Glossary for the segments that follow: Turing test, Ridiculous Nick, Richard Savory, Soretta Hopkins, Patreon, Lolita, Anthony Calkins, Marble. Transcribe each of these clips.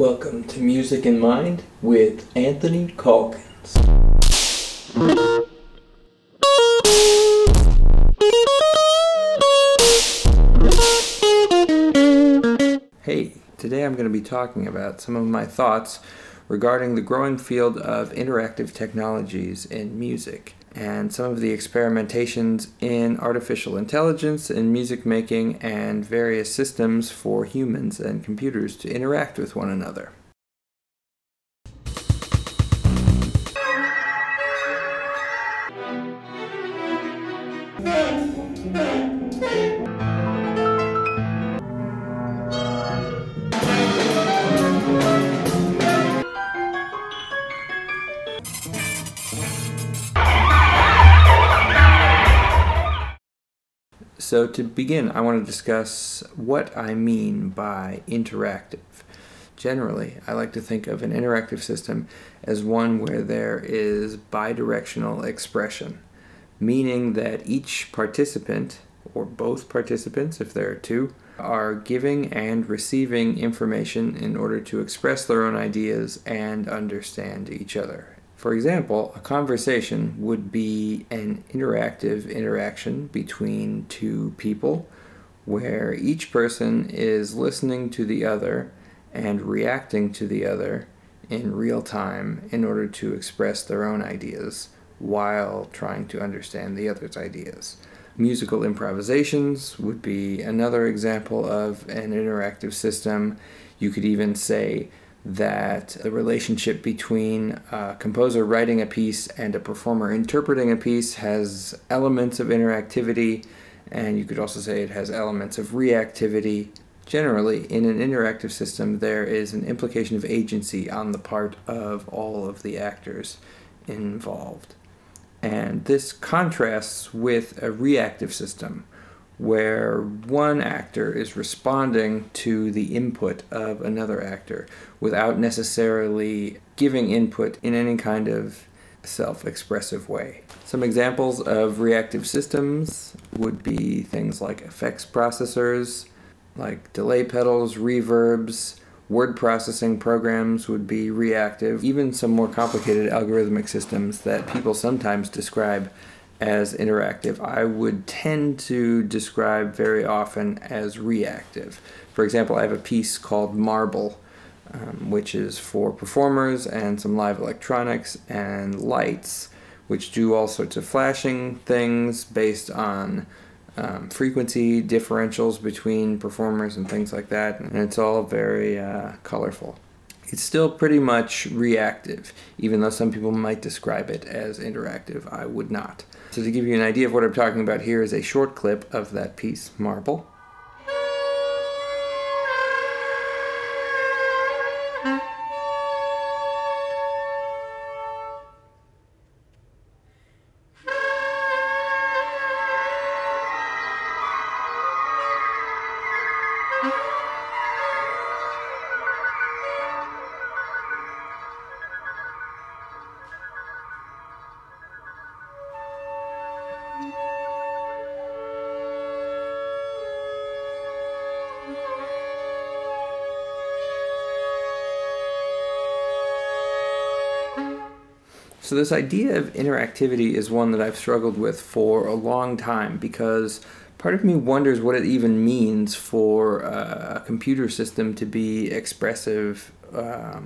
Welcome to Music in Mind with Anthony Calkins. Hey, today I'm going to be talking about some of my thoughts regarding the growing field of interactive technologies in music and some of the experimentations in artificial intelligence in music making and various systems for humans and computers to interact with one another. So to begin, I want to discuss what I mean by interactive. Generally, I like to think of an interactive system as one where there is bidirectional expression, meaning that each participant, or both participants if there are two, are giving and receiving information in order to express their own ideas and understand each other. For example, a conversation would be an interactive interaction between two people where each person is listening to the other and reacting to the other in real time in order to express their own ideas while trying to understand the other's ideas. Musical improvisations would be another example of an interactive system. You could even say that the relationship between a composer writing a piece and a performer interpreting a piece has elements of interactivity, and you could also say it has elements of reactivity. Generally, in an interactive system, there is an implication of agency on the part of all of the actors involved. And this contrasts with a reactive system, where one actor is responding to the input of another actor without necessarily giving input in any kind of self-expressive way. Some examples of reactive systems would be things like effects processors, like delay pedals, reverbs. Word processing programs would be reactive. Even some more complicated algorithmic systems that people sometimes describe as interactive, I would tend to describe very often as reactive. For example, I have a piece called Marble, which is for performers and some live electronics and lights, which do all sorts of flashing things based on frequency differentials between performers and things like that, and it's all very colorful. It's still pretty much reactive, even though some people might describe it as interactive. I would not. So to give you an idea of what I'm talking about, here is a short clip of that piece, Marble. So this idea of interactivity is one that I've struggled with for a long time, because part of me wonders what it even means for a computer system to be expressive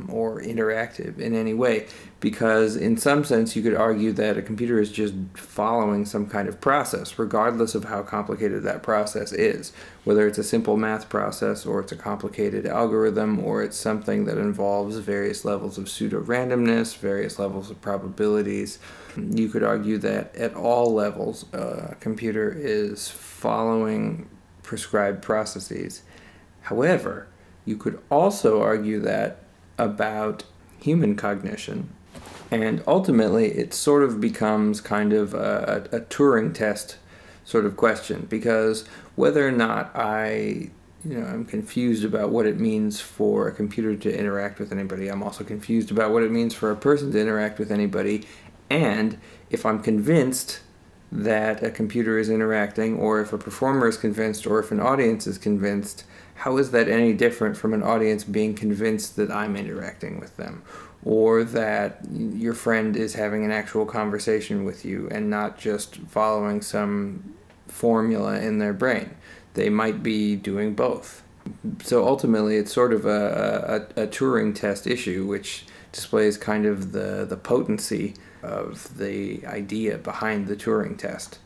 or interactive in any way, because in some sense you could argue that a computer is just following some kind of process, regardless of how complicated that process is, whether it's a simple math process or it's a complicated algorithm or it's something that involves various levels of pseudo-randomness, various levels of probabilities. You could argue that at all levels a computer is following prescribed processes. However, you could also argue that about human cognition. And ultimately, it sort of becomes kind of a Turing test sort of question, because whether or not I'm confused about what it means for a computer to interact with anybody, I'm also confused about what it means for a person to interact with anybody. And if I'm convinced that a computer is interacting, or if a performer is convinced, or if an audience is convinced, how is that any different from an audience being convinced that I'm interacting with them, or that your friend is having an actual conversation with you and not just following some formula in their brain? They might be doing both. So ultimately, it's sort of a Turing test issue, which displays kind of the potency of the idea behind the Turing test.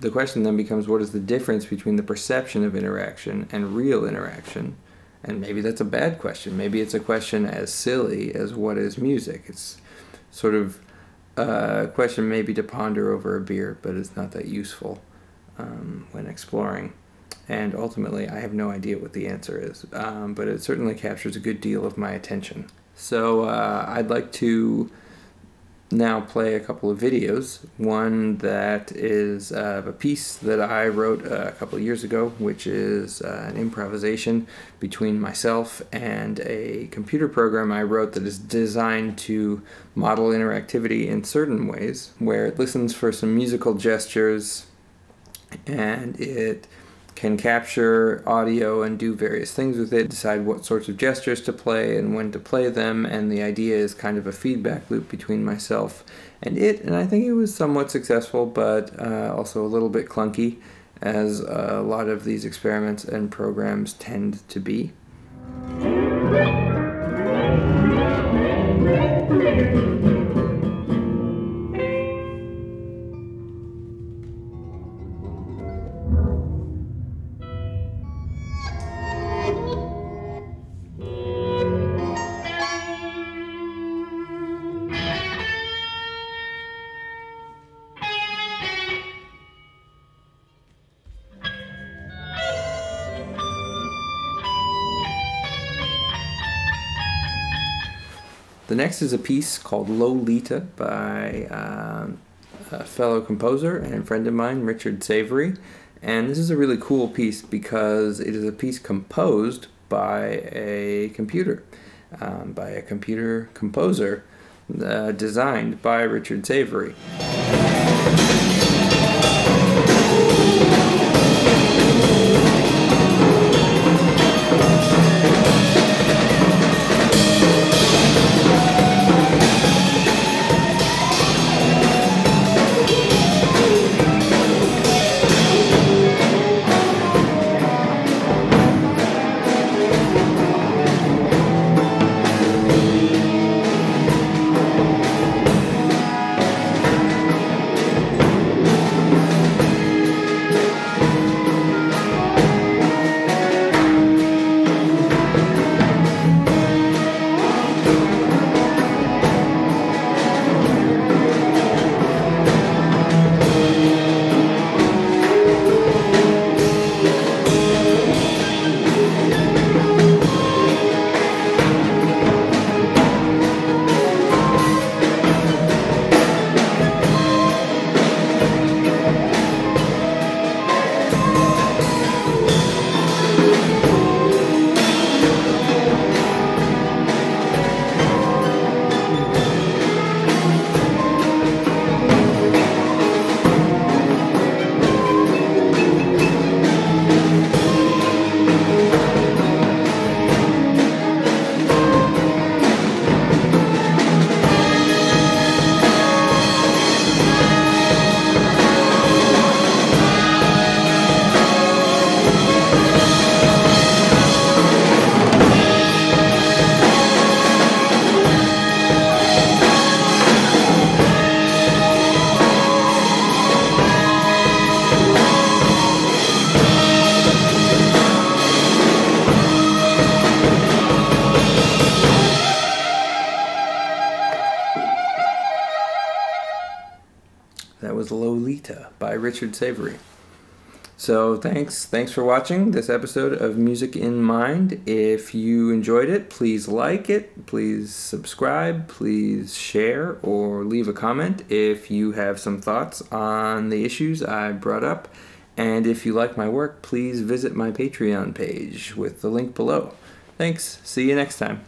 The question then becomes, what is the difference between the perception of interaction and real interaction? And maybe that's a bad question. Maybe it's a question as silly as what is music. It's sort of a question maybe to ponder over a beer, but it's not that useful when exploring. And ultimately, I have no idea what the answer is, but it certainly captures a good deal of my attention. So I'd like to now play a couple of videos. One that is a piece that I wrote a couple of years ago, which is an improvisation between myself and a computer program I wrote that is designed to model interactivity in certain ways, where it listens for some musical gestures and it can capture audio and do various things with it, decide what sorts of gestures to play and when to play them, and the idea is kind of a feedback loop between myself and it, and I think it was somewhat successful, but also a little bit clunky, as a lot of these experiments and programs tend to be. The next is a piece called Lolita by a fellow composer and friend of mine, Richard Savory. And this is a really cool piece because it is a piece composed by a computer composer, designed by Richard Savory. That was Lolita by Richard Savory. So thanks for watching this episode of Music in Mind. If you enjoyed it, please like it, please subscribe, please share, or leave a comment if you have some thoughts on the issues I brought up. And if you like my work, please visit my Patreon page with the link below. Thanks. See you next time.